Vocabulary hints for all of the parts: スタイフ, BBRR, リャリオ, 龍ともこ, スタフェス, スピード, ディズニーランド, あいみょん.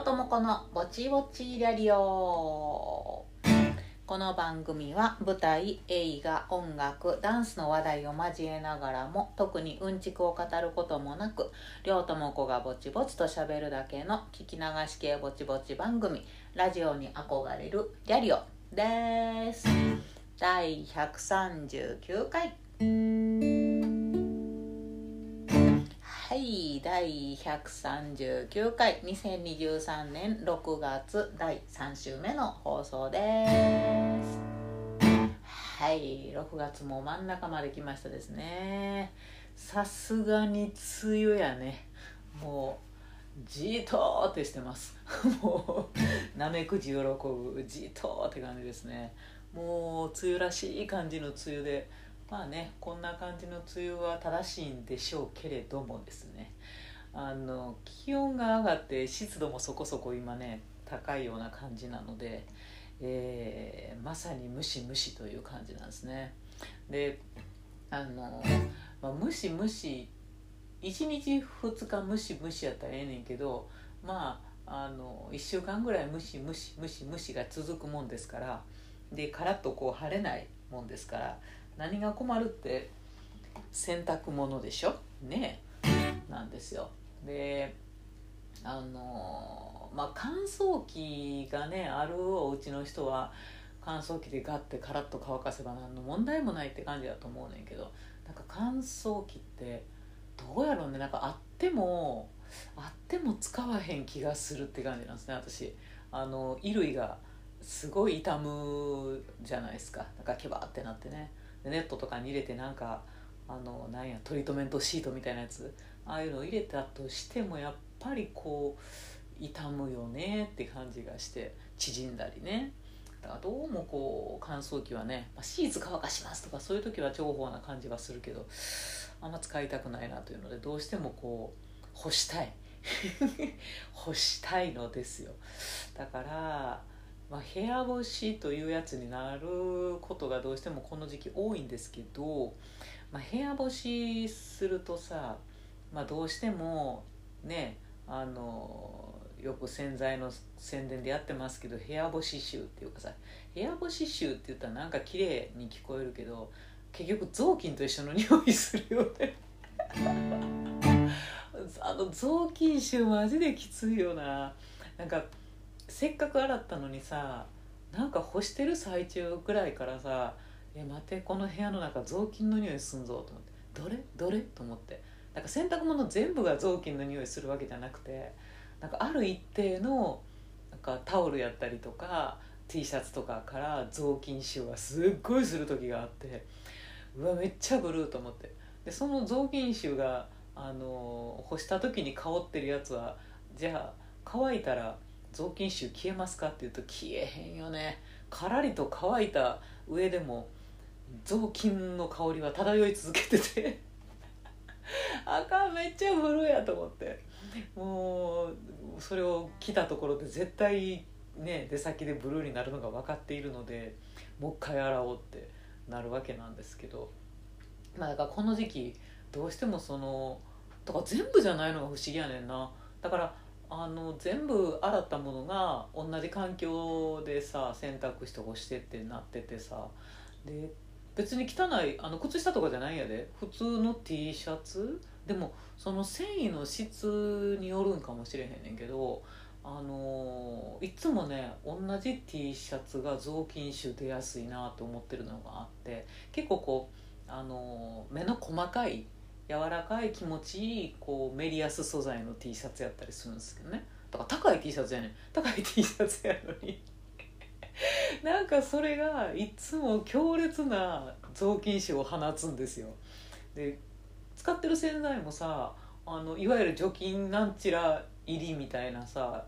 ろともこのぼちぼちラリオ。この番組は舞台、映画、音楽、ダンスの話題を交えながらも特にうんちくを語ることもなく、両友子がぼちぼちと喋るだけの聞き流し系ぼちぼち番組、ラジオに憧れるラリオです。第139回。はい、第139回、2023年6月第3週目の放送です。はい、6月も真ん中まで来ましたですね。さすがに梅雨やね。もう、じーとーってしてます。もう、なめくじ喜ぶ、じーとーって感じですね。もう、梅雨らしい感じの梅雨で、まあね、こんな感じの梅雨は正しいんでしょうけれどもですね、気温が上がって湿度もそこそこ今ね高いような感じなので、まさにムシムシという感じなんですね。で、ムシムシ1日2日ムシムシやったらええねんけど、まあ1週間ぐらいムシムシムシムシが続くもんですから、でカラッとこう晴れないもんですから、何が困るって洗濯物でしょね、なんですよ。で、乾燥機がねあるお家の人は乾燥機でガッてカラッと乾かせば何の問題もないって感じだと思うねんけど、なんか乾燥機ってどうやろうね、なんかあっても使わへん気がするって感じなんですね。私衣類がすごい傷むじゃないですか、なんかケバーってなってね。でネットとかに入れて、なんかトリートメントシートみたいなやつ、ああいうの入れたとしてもやっぱりこう傷むよねって感じがして縮んだりね。だからどうもこう乾燥機はね、シーツ乾かしますとかそういう時は重宝な感じがするけど、あんま使いたくないなというので、どうしてもこう干したいのですよ。だから部屋干しというやつになることがどうしてもこの時期多いんですけど、部屋干しするとさ、どうしてもね、よく洗剤の宣伝でやってますけど、部屋干し臭っていうかさ、部屋干し臭って言ったらなんか綺麗に聞こえるけど、結局雑巾と一緒の匂いするよね。雑巾臭マジできついよな。なんかせっかく洗ったのにさ、なんか干してる最中ぐらいからさ、待て、この部屋の中雑巾の匂いすんぞと思って、どれと思って、なんか洗濯物全部が雑巾の匂いするわけじゃなくて、なんかある一定のなんかタオルやったりとか T シャツとかから雑巾臭がすっごいする時があって、うわめっちゃブルーと思って。でその雑巾臭が干した時に香ってるやつは、じゃあ乾いたら雑巾臭消えますかっていうと消えへんよね。からりと乾いた上でも雑巾の香りは漂い続けててあかん、めっちゃ古いやと思って、もうそれを着たところで絶対ね出先でブルーになるのが分かっているので、もう一回洗おうってなるわけなんですけど、だからこの時期どうしてもだから全部じゃないのが不思議やねんな。だから全部洗ったものが同じ環境でさ洗濯して干してってなっててさ、で別に汚い靴下とかじゃないんやで、普通の T シャツでもその繊維の質によるんかもしれへんねんけど、いつもね同じ T シャツが雑巾臭出やすいなと思ってるのがあって、結構こう目の細かい柔らかい気持ちいいこうメリアス素材の T シャツやったりするんですけどね。だから高い T シャツやねん、高い T シャツやのになんかそれがいつも強烈な雑巾臭を放つんですよ。で使ってる洗剤もさ、いわゆる除菌なんちら入りみたいなさ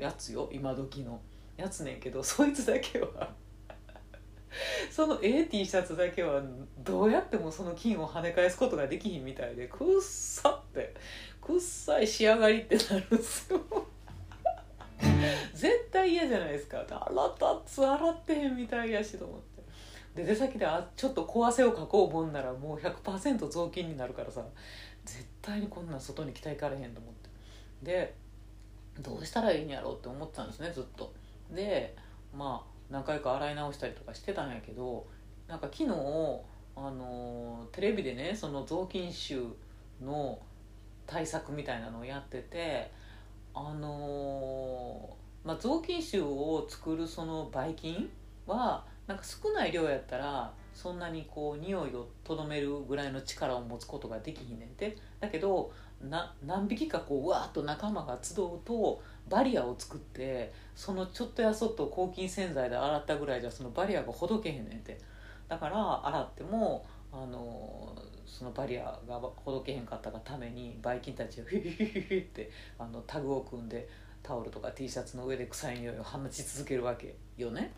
やつよ、今時のやつねんけど、そいつだけはその T シャツだけはどうやってもその菌を跳ね返すことができひんみたいで、くっさってくっさい仕上がりってなるんですよ絶対嫌じゃないですか。洗ってへんみたいやしと思って、で出先でちょっと小汗をかこうもんならもう 100% 雑巾になるからさ、絶対にこんなん外に着たいからへんと思って、でどうしたらいいんやろうって思ってたんですね、ずっと。で、まあ何回か洗い直したりとかしてたんやけど、なんか昨日、テレビでね、その雑巾臭の対策みたいなのをやってて、まあ、雑巾臭を作るそのばい菌はなんか少ない量やったらそんなにこう匂いをとどめるぐらいの力を持つことができひんねんて。だけど何匹かこうわーっと仲間が集うとバリアを作って、そのちょっとやそっと抗菌洗剤で洗ったぐらいじゃそのバリアがほどけへんねんて。だから洗ってもそのバリアがほどけへんかったがためにばい菌たちがヒヒヒヒヒってタグを組んでタオルとか T シャツの上で臭い匂いを放ち続けるわけよね。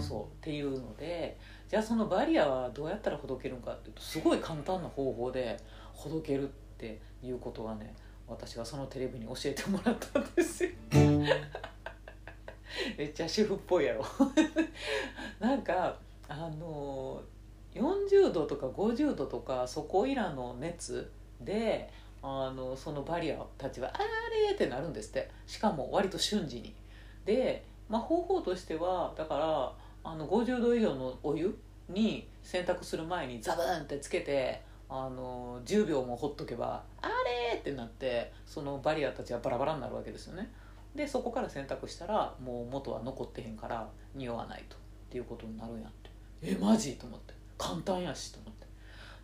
そうっていうので、じゃあそのバリアはどうやったらほどけるんかっていうと、すごい簡単な方法でほどけるっていうことがね、私がそのテレビに教えてもらったんですよ。めっちゃ主婦っぽいやろ。なんか40度とか50度とかそこいらの熱でそのバリアたちはあれってなるんですって。しかも割と瞬時にで、まあ、方法としてはだから50度以上のお湯に洗濯する前にザブーンってつけて10秒もほっとけばあれってなって、そのバリアたちはバラバラになるわけですよね。でそこから洗濯したらもう元は残ってへんから匂わないとっていうことになるんやって。マジと思って、簡単やしと思って。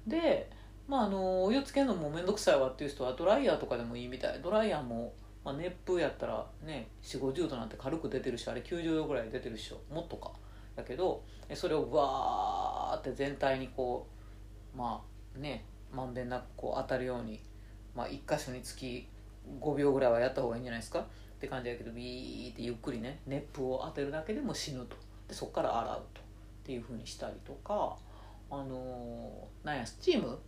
で、まあ、お湯つけるのもめんどくさいわっていう人はドライヤーとかでもいいみたい。ドライヤーもまあ、熱風やったらね 40、50 度なんて軽く出てるし、あれ90度ぐらい出てるっしょ、もっとかだけど、それをわーって全体にこうまあねまんべんなくこう当たるように、まあ、1箇所につき5秒ぐらいはやった方がいいんじゃないですかって感じだけど、ビーってゆっくりね熱風を当てるだけでも死ぬと。でそこから洗うとっていう風にしたりとか、なんやスチーム、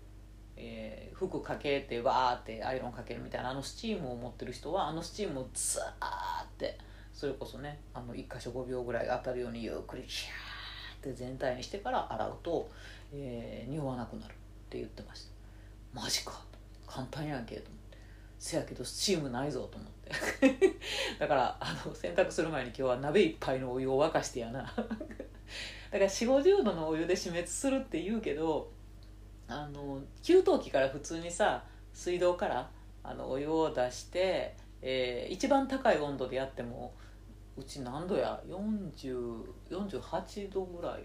服かけてわーってアイロンかけるみたいなスチームを持ってる人はスチームをザーってそれこそね1箇所5秒ぐらい当たるようにゆっくりヒャーって全体にしてから洗うと、匂わなくなるって言ってました。マジか、簡単やんけと思って。せやけどスチームないぞと思ってだから洗濯する前に今日は鍋いっぱいのお湯を沸かしてやなだから 40、50 度のお湯で死滅するって言うけど、給湯器から普通にさ水道からお湯を出して、一番高い温度でやってもうち何度や48度ぐらい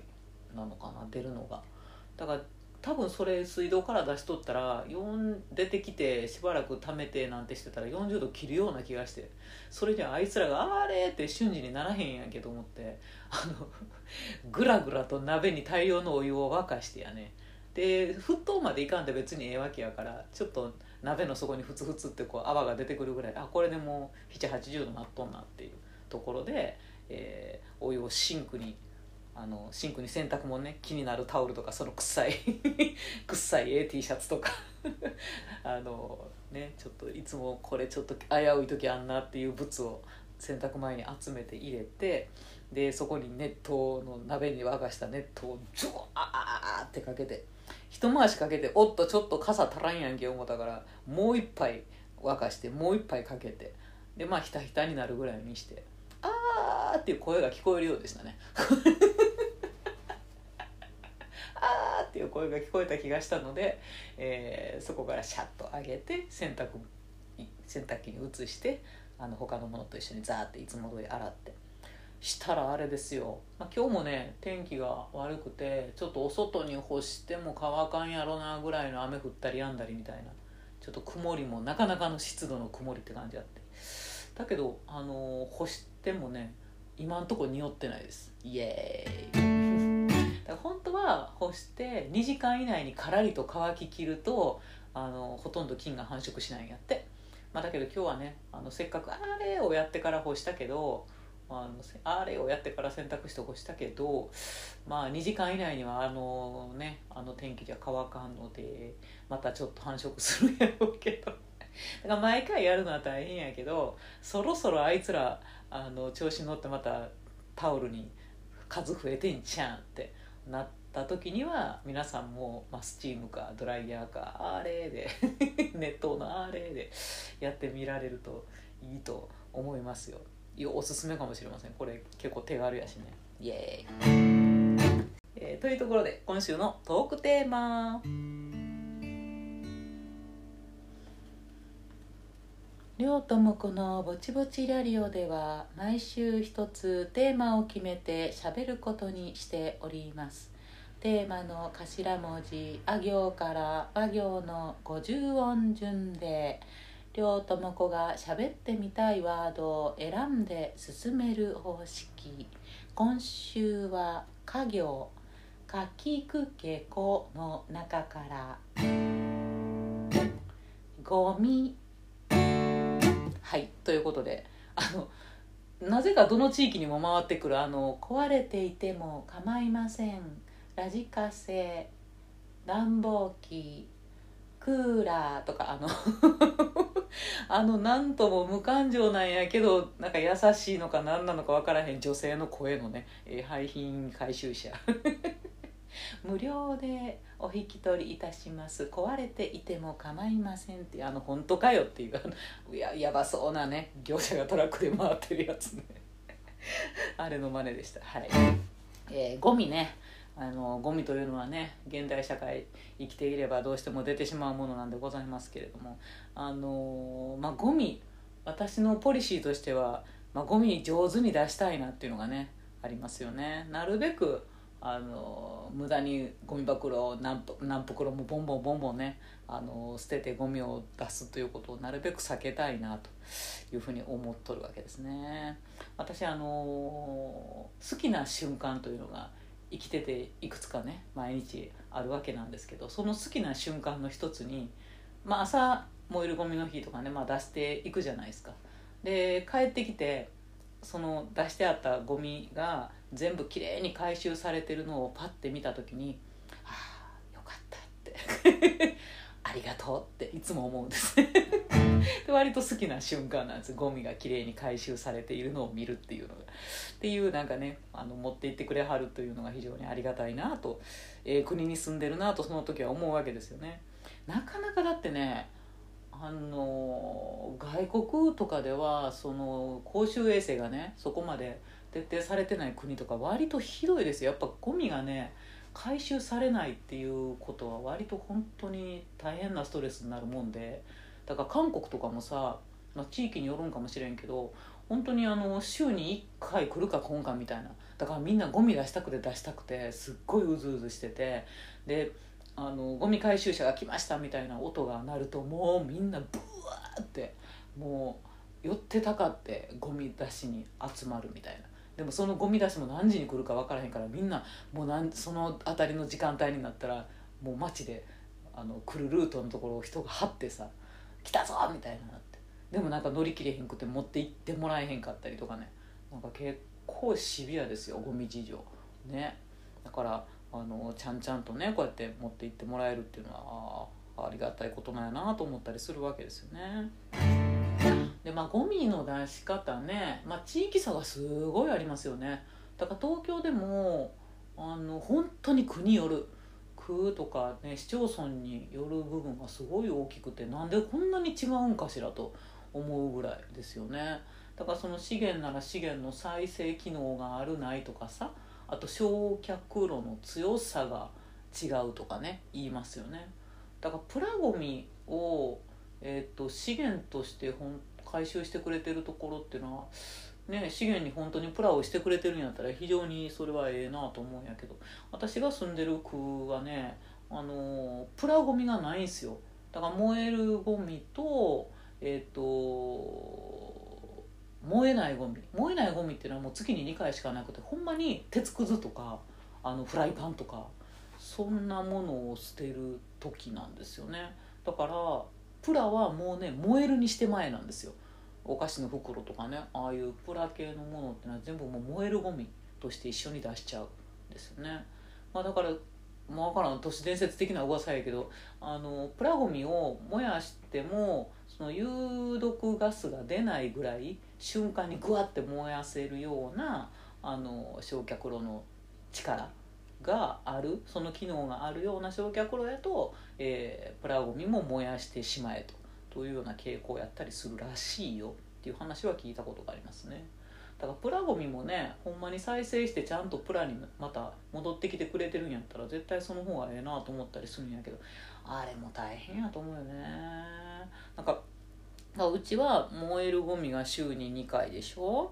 なのかな出るのが。だから多分それ水道から出しとったら出てきてしばらく溜めてなんてしてたら40度切るような気がして、それじゃあいつらがあれって瞬時にならへんやんけと思って、ぐらぐらと鍋に大量のお湯を沸かしてやね。で沸騰までいかんで別にええわけやから、ちょっと鍋の底にふつふつってこう泡が出てくるぐらい、あこれでもう 70、80 度なっとんなっていうところで、お湯をシンクに洗濯もね気になるタオルとかその臭い臭い T シャツとかねちょっといつもこれちょっと危うい時あんなっていう物を洗濯前に集めて入れて、でそこに熱湯の鍋に沸かした熱湯をジュワーってかけて一回しかけて、おっとちょっと傘足らんやんけ思ったから、もう一杯沸かしてもう一杯かけて、でまあひたひたになるぐらいにして、あーっていう声が聞こえるようでしたねあーっていう声が聞こえた気がしたので、そこからシャッと上げて洗濯機に移して、他のものと一緒にザーっていつも通り洗ってしたらあれですよ、まあ、今日もね天気が悪くてちょっとお外に干しても乾かんやろなぐらいの雨降ったりやんだりみたいな、ちょっと曇りもなかなかの湿度の曇りって感じあって、だけど干してもね今んとこ匂ってないです。イエーイだから本当は干して2時間以内にカラリと乾ききるとほとんど菌が繁殖しないんやって。まあ、だけど今日はねせっかくあれをやってから干したけどあれをやってから洗濯して干したけど、まあ2時間以内にはね天気じゃ乾かんのでまたちょっと繁殖するやろうけどだから毎回やるのは大変やけど、そろそろあいつら調子に乗ってまたタオルに数増えてんちゃんってなった時には皆さんも、まあ、スチームかドライヤーかあれで熱湯のあれでやってみられるといいと思いますよ。おすすめかもしれません。これ結構手軽やしね。イエーイ、というところで今週のトークテーマ、りょうともこのぼちぼちラリオでは毎週一つテーマを決めて喋ることにしております。テーマの頭文字あ行から和行の50音順でりょうともこが喋ってみたいワードを選んで進める方式。今週はか行、かきくけこの中からゴミ、はい、ということでなぜかどの地域にも回ってくる壊れていても構いません、ラジカセ、暖房機、クーラーとかなんとも無感情なんやけどなんか優しいのか何なのか分からへん女性の声のね、廃品回収車無料でお引き取りいたします、壊れていても構いませんっていう本当かよっていうやばそうなね業者がトラックで回ってるやつねあれの真似でした、はい。ゴミね、ゴミというのはね現代社会生きていればどうしても出てしまうものなんでございますけれども、ゴミ、私のポリシーとしては、ゴミ上手に出したいなっていうのがねありますよね。なるべく無駄にゴミ袋を何袋もボンボンボンボンね捨ててゴミを出すということをなるべく避けたいなというふうに思っとるわけですね。私好きな瞬間というのが生きてていくつかね毎日あるわけなんですけど、その好きな瞬間の一つに、朝燃えるゴミの日とかね、出していくじゃないですか。で帰ってきてその出してあったゴミが全部きれいに回収されてるのをパッて見た時に「ああよかった」ってありがとうっていつも思うんですねで割と好きな瞬間なんです、ゴミがきれいに回収されているのを見るっていうのがっていうなんかね持って行ってくれはるというのが非常にありがたいなと、国に住んでるなとその時は思うわけですよね。なかなかだってね外国とかではその公衆衛生がねそこまで徹底されてない国とか割とひどいですよ。やっぱゴミがね回収されないっていうことは割と本当に大変なストレスになるもんで、だから韓国とかもさ、地域によるんかもしれんけど本当に週に1回来るか来んかみたいな、だからみんなゴミ出したくてすっごいうずうずしてて、でゴミ回収車が来ましたみたいな音が鳴るともうみんなブワーってもう寄ってたかってゴミ出しに集まるみたいな。でもそのゴミ出しも何時に来るか分からへんからみんなもうその辺りの時間帯になったらもう街で来るルートのところを人が張ってさ来たぞみたいなって、でもなんか乗り切れへんくて持って行ってもらえへんかったりとかね、なんか結構シビアですよゴミ事情ね。だからちゃんとねこうやって持って行ってもらえるっていうのは ありがたいことなんやなと思ったりするわけですよね。でゴミの出し方ね、地域差がすごいありますよね。だから東京でも本当に区による、区とかね市町村による部分がすごい大きくて、なんでこんなに違うんかしらと思うぐらいですよね。だからその資源なら資源の再生機能があるないとかさ、あと焼却炉の強さが違うとかね言いますよね。だからプラゴミを、資源として回収してくれてるところっていうのはね、資源に本当にプラをしてくれてるんやったら非常にそれはええなと思うんやけど、私が住んでる区はねプラゴミがないんですよ。だから燃えるゴミと燃えないゴミっていうのはもう月に2回しかなくて、ほんまに鉄くずとかフライパンとかそんなものを捨てる時なんですよね。だからプラはもうね燃えるにして前なんですよ。お菓子の袋とかね、ああいうプラ系のものってのは全部もう燃えるゴミとして一緒に出しちゃうんですよね。だからわからん、都市伝説的な噂やけどプラゴミを燃やしてもその有毒ガスが出ないぐらい瞬間にグワッて燃やせるような焼却炉の力がある、その機能があるような焼却炉やと、プラゴミも燃やしてしまえというような傾向をやったりするらしいよ。っていう話は聞いたことがありますね。だからプラゴミもね、ほんまに再生してちゃんとプラにまた戻ってきてくれてるんやったら絶対その方がええなと思ったりするんやけど、あれも大変やと思うよね。なんかうちは燃えるゴミが週に2回でしょ。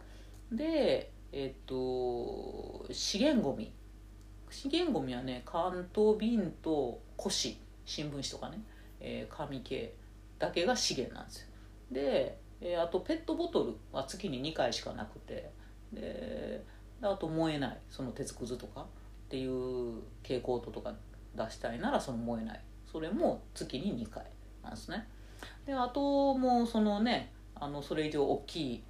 で資源ゴミはね、缶と瓶と古紙、新聞紙とかね、紙系だけが資源なんですよ。であとペットボトルは月に2回しかなくて、であと燃えない、その鉄くずとかっていう蛍光灯とか出したいならその燃えない、それも月に2回なんですね。であともうそのね、それ以上大きい、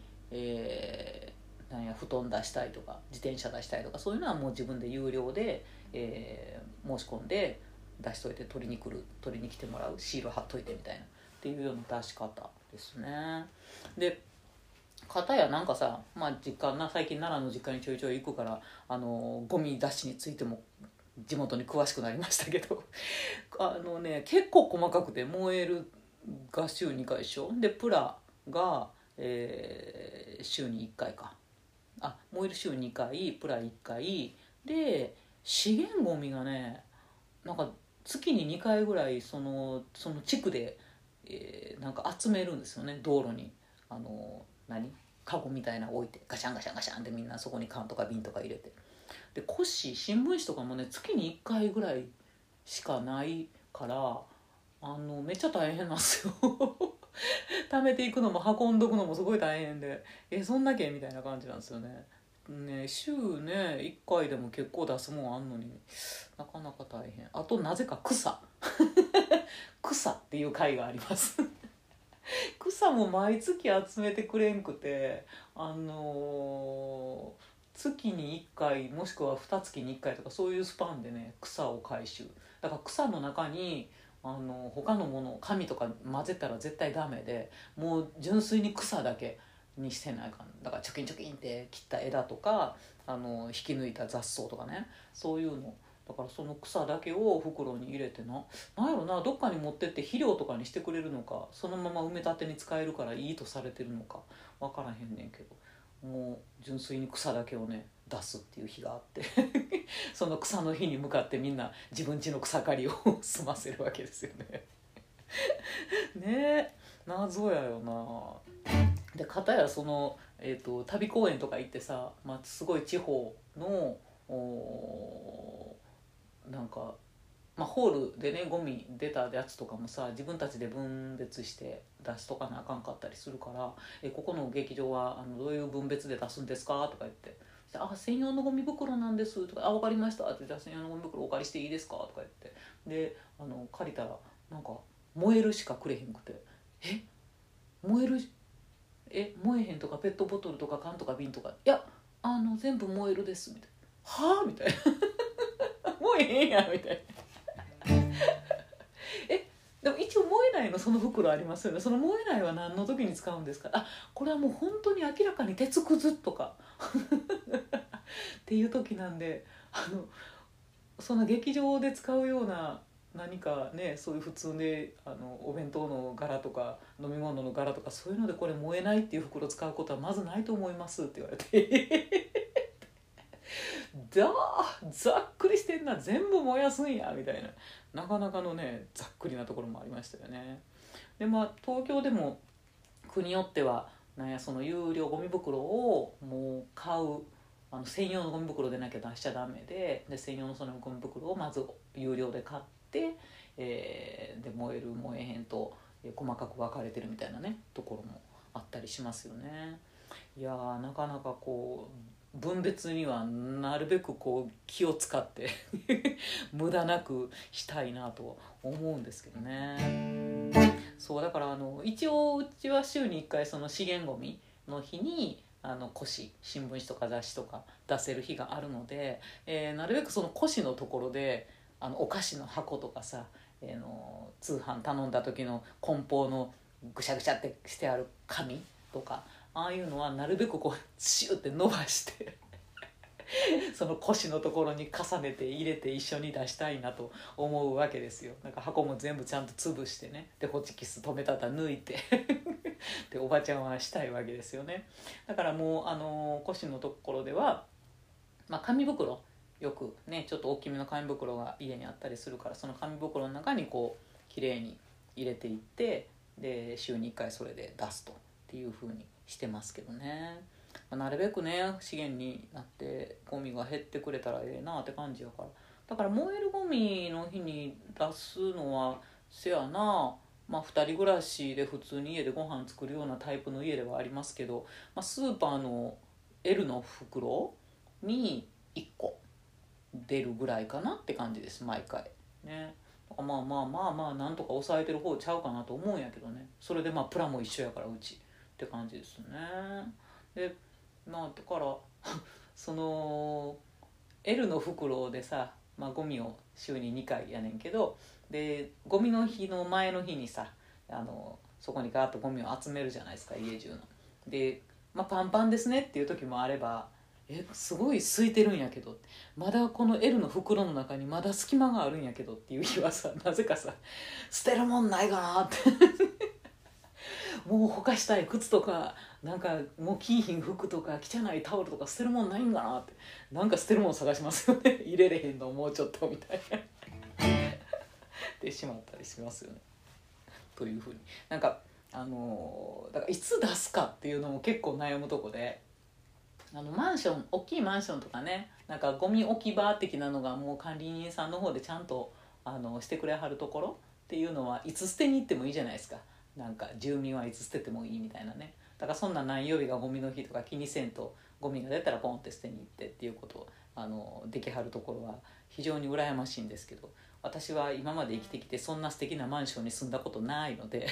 布団出したいとか自転車出したいとか、そういうのはもう自分で有料で、申し込んで出しといて取りに来てもらう、シール貼っといてみたいなっていうような出し方ですね。で片やなんかさ、最近奈良の実家にちょいちょい行くから、ゴミ出しについても地元に詳しくなりましたけど結構細かくて、燃えるが週2回でしょ。でプラが、週に1回か、燃える週2回プラ1回で、資源ゴミがね、なんか月に2回ぐらいその地区で、なんか集めるんですよね。道路にカゴみたいなの置いて、ガシャンガシャンガシャンってみんなそこに缶とか瓶とか入れて、で古紙、新聞紙とかもね月に1回ぐらいしかないから、めっちゃ大変なんですよ貯めていくのも運んどくのもすごい大変で、そんだけみたいな感じなんですよね。週ね1回でも結構出すもんあんのに、なかなか大変。あとなぜか草っていう会があります草も毎月集めてくれんくて、月に1回もしくは2月に1回とか、そういうスパンでね草を回収。だから草の中に他のものを紙とか混ぜたら絶対ダメで、もう純粋に草だけにしてないかん。だからチョキンチョキンって切った枝とか引き抜いた雑草とかね、そういうのだから、その草だけを袋に入れて、なんやろな、どっかに持ってって肥料とかにしてくれるのか、そのまま埋め立てに使えるからいいとされてるのか分からへんねんけど、もう純粋に草だけをね出すっていう日があってその草の日に向かってみんな自分家の草刈りを済ませるわけですよねねえ、謎やよな。で片や旅公園とか行ってさ、すごい地方のホールでねゴミ出たやつとかもさ、自分たちで分別して出しとかなあかんかったりするから、ここの劇場はどういう分別で出すんですかとか言って、専用のゴミ袋なんですとか、分かりましたって、じゃあ専用のゴミ袋お借りしていいですかとか言って、で借りたらなんか燃えるしかくれへんくて、燃えへんとか、ペットボトルとか缶とか瓶とか、いや全部燃えるですみたいな、はあみたいな燃えへんやみたいなでも一応燃えないのその袋ありますよね。その燃えないは何の時に使うんですか。これはもう本当に明らかに鉄くずとかっていう時なんで、その劇場で使うような何かね、そういう普通でお弁当の柄とか飲み物の柄とか、そういうのでこれ燃えないっていう袋使うことはまずないと思いますって言われてざっくりしてんな、全部燃やすんやみたいな、なかなかのねざっくりなところもありましたよね。で東京でも国によってはその有料ゴミ袋をもう買う、専用のゴミ袋でなきゃ出しちゃダメで、専用のそのゴミ袋をまず有料で買って、で燃える燃えへんと細かく分かれてるみたいなねところもあったりしますよね。いやー、なかなかこう分別にはなるべくこう気を使って無駄なくしたいなと思うんですけどね。そうだから一応うちは週に1回その資源ごみの日に古紙、新聞紙とか雑誌とか出せる日があるので、なるべくその古紙のところでお菓子の箱とかさ、通販頼んだ時の梱包のぐしゃぐしゃってしてある紙とか、ああいうのはなるべくこうシューって伸ばしてその腰のところに重ねて入れて一緒に出したいなと思うわけですよ。なんか箱も全部ちゃんと潰してね、でホチキス止めたた抜いてでおばちゃんはしたいわけですよね。だからもう腰のところでは、まあ、紙袋よくねちょっと大きめの紙袋が家にあったりするから、その紙袋の中にこうきれいに入れていって、で週に1回それで出すとっていう風にしてますけどね。まあ、なるべくね資源になってゴミが減ってくれたらええなって感じやから、だから燃えるゴミの日に出すのはせやな、まあ、2人暮らしで普通に家でご飯作るようなタイプの家ではありますけど、まあ、スーパーの L の袋に1個出るぐらいかなって感じです、毎回ね。まあまあまあまあなんとか抑えてる方ちゃうかなと思うんやけどね。それでまあプラも一緒やからうちって感じですね。でまあだからその L の袋でさ、まあ、ゴミを週に2回やねんけど、でゴミの日の前の日にさ、そこにガーッとゴミを集めるじゃないですか、家中の。で、まあ、パンパンですねっていう時もあれば、すごい空いてるんやけど、まだこの L の袋の中にまだ隙間があるんやけどっていう日はさ、なぜかさ捨てるもんないかなってもうほかしたい靴とかなんかもう着いひん服とか汚いタオルとか捨てるもんないんかなって、なんか捨てるもん探しますよね入れれへんのもうちょっとみたいなでしまったりしますよね。というふうになんかだからいつ出すかっていうのも結構悩むとこで。マンション、大きいマンションとかね、なんかゴミ置き場的なのがもう管理人さんの方でちゃんとしてくれはるところっていうのは、いつ捨てに行ってもいいじゃないですか。なんか住民はいつ捨ててもいいみたいなね。だからそんな何曜日がゴミの日とか気にせんと、ゴミが出たらポンって捨てに行ってっていうことをできはるところは非常に羨ましいんですけど、私は今まで生きてきてそんな素敵なマンションに住んだことないので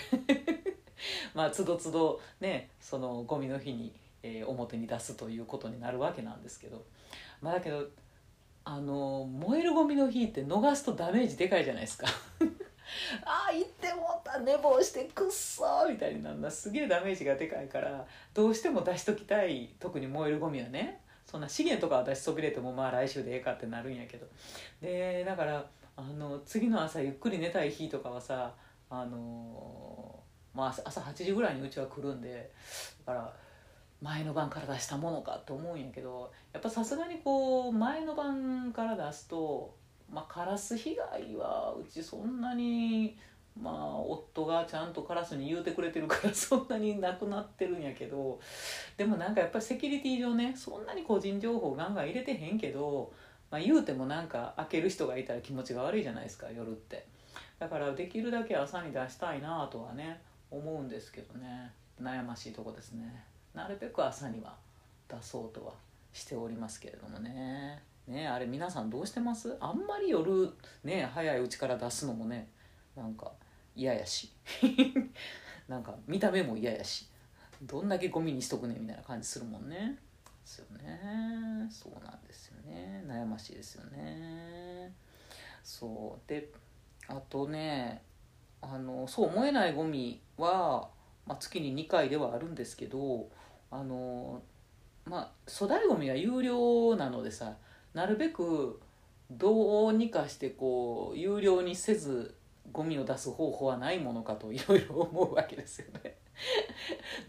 まあつどつどね、そのゴミの日に表に出すということになるわけなんですけど、まあ、だけど燃えるゴミの日って逃すとダメージでかいじゃないですかああ行ってもった寝坊してくっそーみたいになるのはすげえダメージがでかいから、どうしても出しときたい。特に燃えるゴミはね、そんな資源とかは出しそびれてもまあ来週でええかってなるんやけど、でだから次の朝ゆっくり寝たい日とかはさ、まあ、朝8時ぐらいにうちは来るんで、だから前の晩から出したものかと思うんやけど、やっぱさすがにこう前の晩から出すと、まあ、カラス被害はうちそんなに、まあ、夫がちゃんとカラスに言うてくれてるからそんなになくなってるんやけど、でもなんかやっぱりセキュリティ上ね、そんなに個人情報ガンガン入れてへんけど、まあ、言うてもなんか開ける人がいたら気持ちが悪いじゃないですか、夜って。だからできるだけ朝に出したいなとはね思うんですけどね、悩ましいとこですね。なるべく朝には出そうとはしておりますけれどもね。ね、あれ皆さんどうしてます？あんまり夜ね早いうちから出すのもね、なんか嫌やしなんか見た目も嫌やし、どんだけゴミにしとくねみたいな感じするもんね。ですよね。そうなんですよね。悩ましいですよね。そうで、あとね、そう燃えないゴミはまあ、月に2回ではあるんですけど、まあ、粗大ゴミは有料なのでさ、なるべくどうにかしてこう有料にせずゴミを出す方法はないものかといろいろ思うわけですよね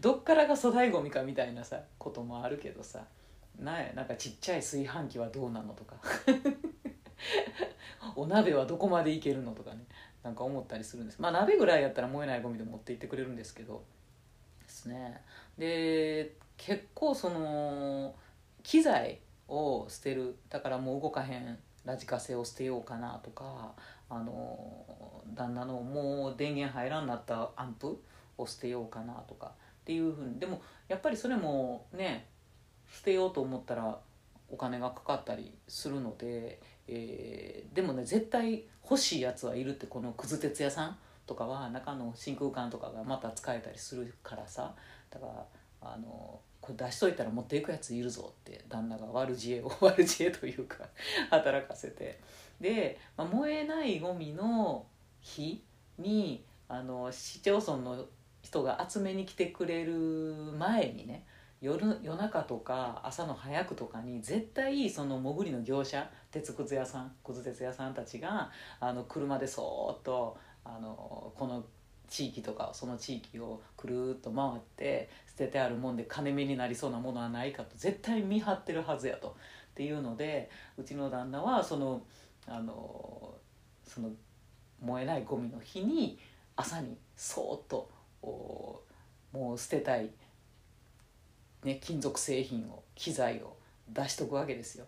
どっからが粗大ゴミかみたいなさこともあるけどさ、なんかちっちゃい炊飯器はどうなのとかお鍋はどこまでいけるのとかね、なんか思ったりするんです。まあ鍋ぐらいやったら燃えないゴミで持って行ってくれるんですけどですね。で結構その機材を捨てる、だからもう動かへんラジカセを捨てようかなとか、旦那のもう電源入らんなったアンプを捨てようかなとかっていうふうに。でもやっぱりそれもね捨てようと思ったらお金がかかったりするので、でもね絶対欲しいやつはいるって。このくず鉄屋さんとかは中の真空管とかがまた使えたりするからさ、だからこれ出しといたら持っていくやついるぞって旦那が悪知恵というか働かせて。で、まあ、燃えないゴミの日に市町村の人が集めに来てくれる前にね、夜中とか朝の早くとかに絶対その潜りの業者、鉄くず屋さん、くず鉄屋さんたちが車でそーっとこの地域とかその地域をくるーっと回って捨ててあるもんで金目になりそうなものはないかと絶対見張ってるはずやとっていうので、うちの旦那はその燃えないゴミの日に朝にそーっともう捨てたい、ね、金属製品を機材を出しとくわけですよ。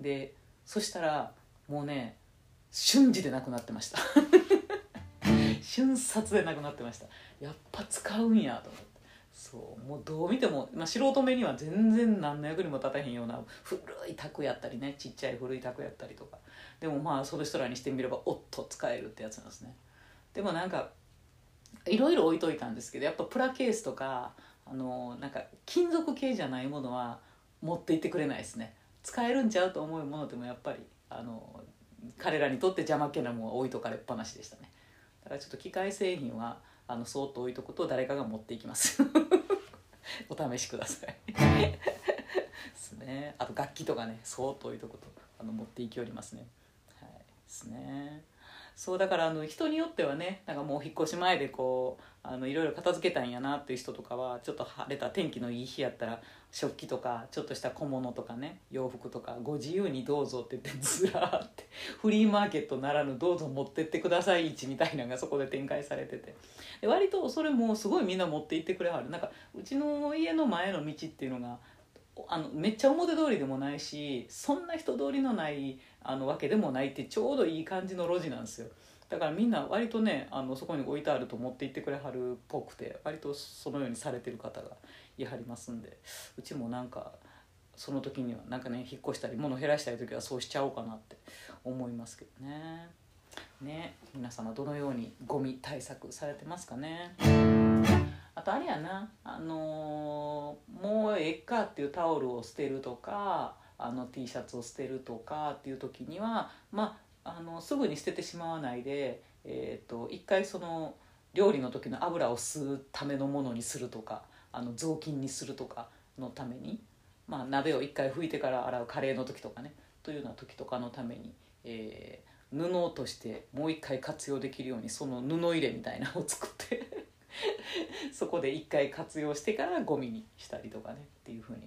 でそしたらもうね瞬時でなくなってました瞬殺でなくなってました。やっぱ使うんやと思って、そうもうどう見ても、素人目には全然何の役にも立たへんような古い卓やったりね、ちっちゃい古い卓やったりとか、でもその人らにしてみればおっと使えるってやつなんですね。でもいろいろ置いといたんですけど、やっぱプラケースとか金属系じゃないものは持って行ってくれないですね。使えるんちゃうと思うものでもやっぱり彼らにとって邪魔っ気なものは置いとかれっぱなしでしたね。だからちょっと機械製品はそーっと置いとくと誰かが持っていきますお試しくださいです、ね、あと楽器とかねそーっと置いとくと持っていきおりますね、はい、ですね。そうだから人によってはね、もう引っ越し前でいろいろ片付けたんやなっていう人とかは、ちょっと晴れた天気のいい日やったら食器とかちょっとした小物とかね、洋服とかご自由にどうぞって言ってずらーってフリーマーケットならぬどうぞ持ってってください市みたいなのがそこで展開されてて、で割とそれもすごいみんな持って行ってくれはる。うちの家の前の道っていうのがめっちゃ表通りでもないしそんな人通りのないわけでもないってちょうどいい感じの路地なんですよ。だからみんな割とねそこに置いてあると持って行ってくれはるっぽくて、割とそのようにされてる方がいはりますんで、うちもその時にはね引っ越したり物減らしたい時はそうしちゃおうかなって思いますけどね。ね、皆様どのようにゴミ対策されてますかね。あとあれやな、もうええかっていうタオルを捨てるとかT シャツを捨てるとかっていう時には、すぐに捨ててしまわないで、一回その料理の時の油を吸うためのものにするとか雑巾にするとかのために、鍋を一回拭いてから洗うカレーの時とかねというような時とかのために、布としてもう一回活用できるようにその布入れみたいなのを作ってそこで一回活用してからゴミにしたりとかねっていう風に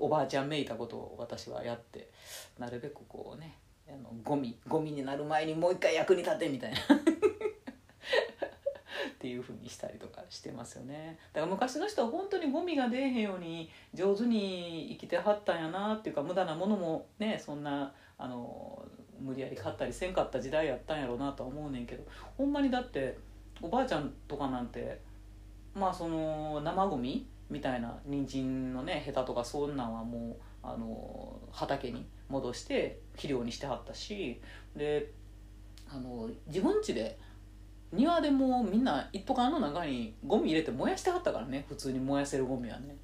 おばあちゃんめいたことを私はやって、なるべくねゴミになる前にもう一回役に立てみたいなっていう風にしたりとかしてますよね。だから昔の人は本当にゴミが出えへんように上手に生きてはったんやなっていうか、無駄なものもねそんな無理やり買ったりせんかった時代やったんやろうなとは思うねんけど、ほんまにだっておばあちゃんとかなんてその生ゴミみたいな人参のねヘタとかそんなんはもう畑に戻して肥料にしてはったし、で自分家で庭でもうみんな一斗缶の中にゴミ入れて燃やしてはったからね、普通に燃やせるゴミはね。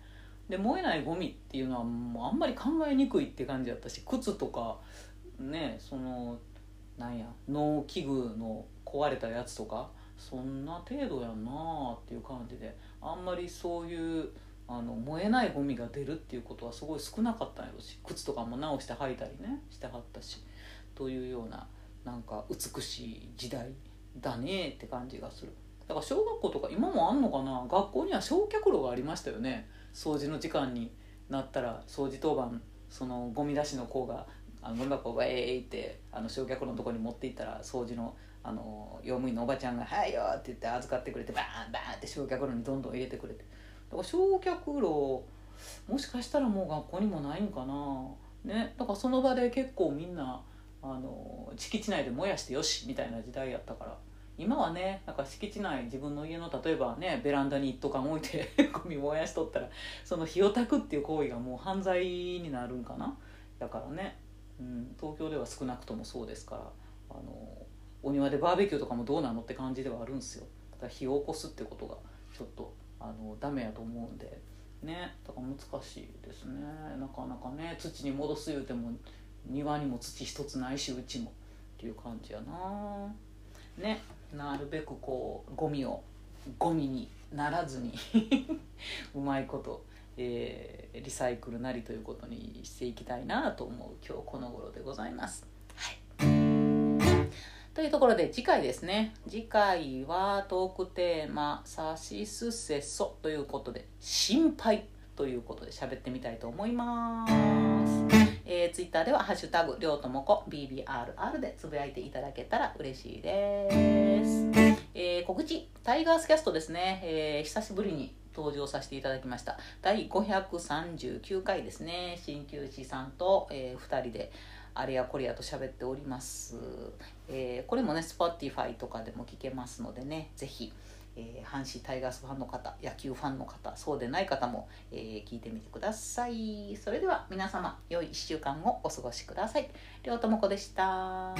で燃えないゴミっていうのはもうあんまり考えにくいって感じだったし、靴とかね農機具の壊れたやつとかそんな程度やなっていう感じで、あんまりそういう燃えないゴミが出るっていうことはすごい少なかったんやろし、靴とかも直して履いたりねしてはったしというような美しい時代だねって感じがする。だから小学校とか今もあんのかな、学校には焼却炉がありましたよね。掃除の時間になったら掃除当番そのゴミ出しの子がゴミ箱をいって焼却炉のとこに持っていったら掃除の用務員のおばちゃんが「はいよ」って言って預かってくれてバーンバーンって焼却炉にどんどん入れてくれて、だから焼却炉もしかしたらもう学校にもないんかな、ね、だからその場で結構みんな敷地内で燃やしてよしみたいな時代やったから、今はね敷地内自分の家の例えばねベランダに一斗缶置いてゴミ燃やしとったらその火を焚くっていう行為がもう犯罪になるんかな。だからね、東京では少なくともそうですから、お庭でバーベキューとかもどうなのって感じではあるんですよ。だから火を起こすってことがちょっとダメやと思うんでね、だから難しいですね。なかなかね土に戻す言うても庭にも土一つないしうちもっていう感じやなね。なるべくゴミをゴミにならずにうまいことリサイクルなりということにしていきたいなと思う今日この頃でございます、はい、というところで次回ですね。次回はトークテーマさしすせそということで心配ということで喋ってみたいと思います、ツイッターではハッシュタグりょうともこ BBRR でつぶやいていただけたら嬉しいです、告知タイガースキャストですね、久しぶりに登場させていただきました。第539回ですね。鍼灸師さんと、2人であれやこれやと喋っております、これもね Spotify とかでも聞けますのでね、ぜひ、阪神タイガースファンの方、野球ファンの方、そうでない方も、聞いてみてください。それでは皆様良い1週間をお過ごしください。りょうともこでした。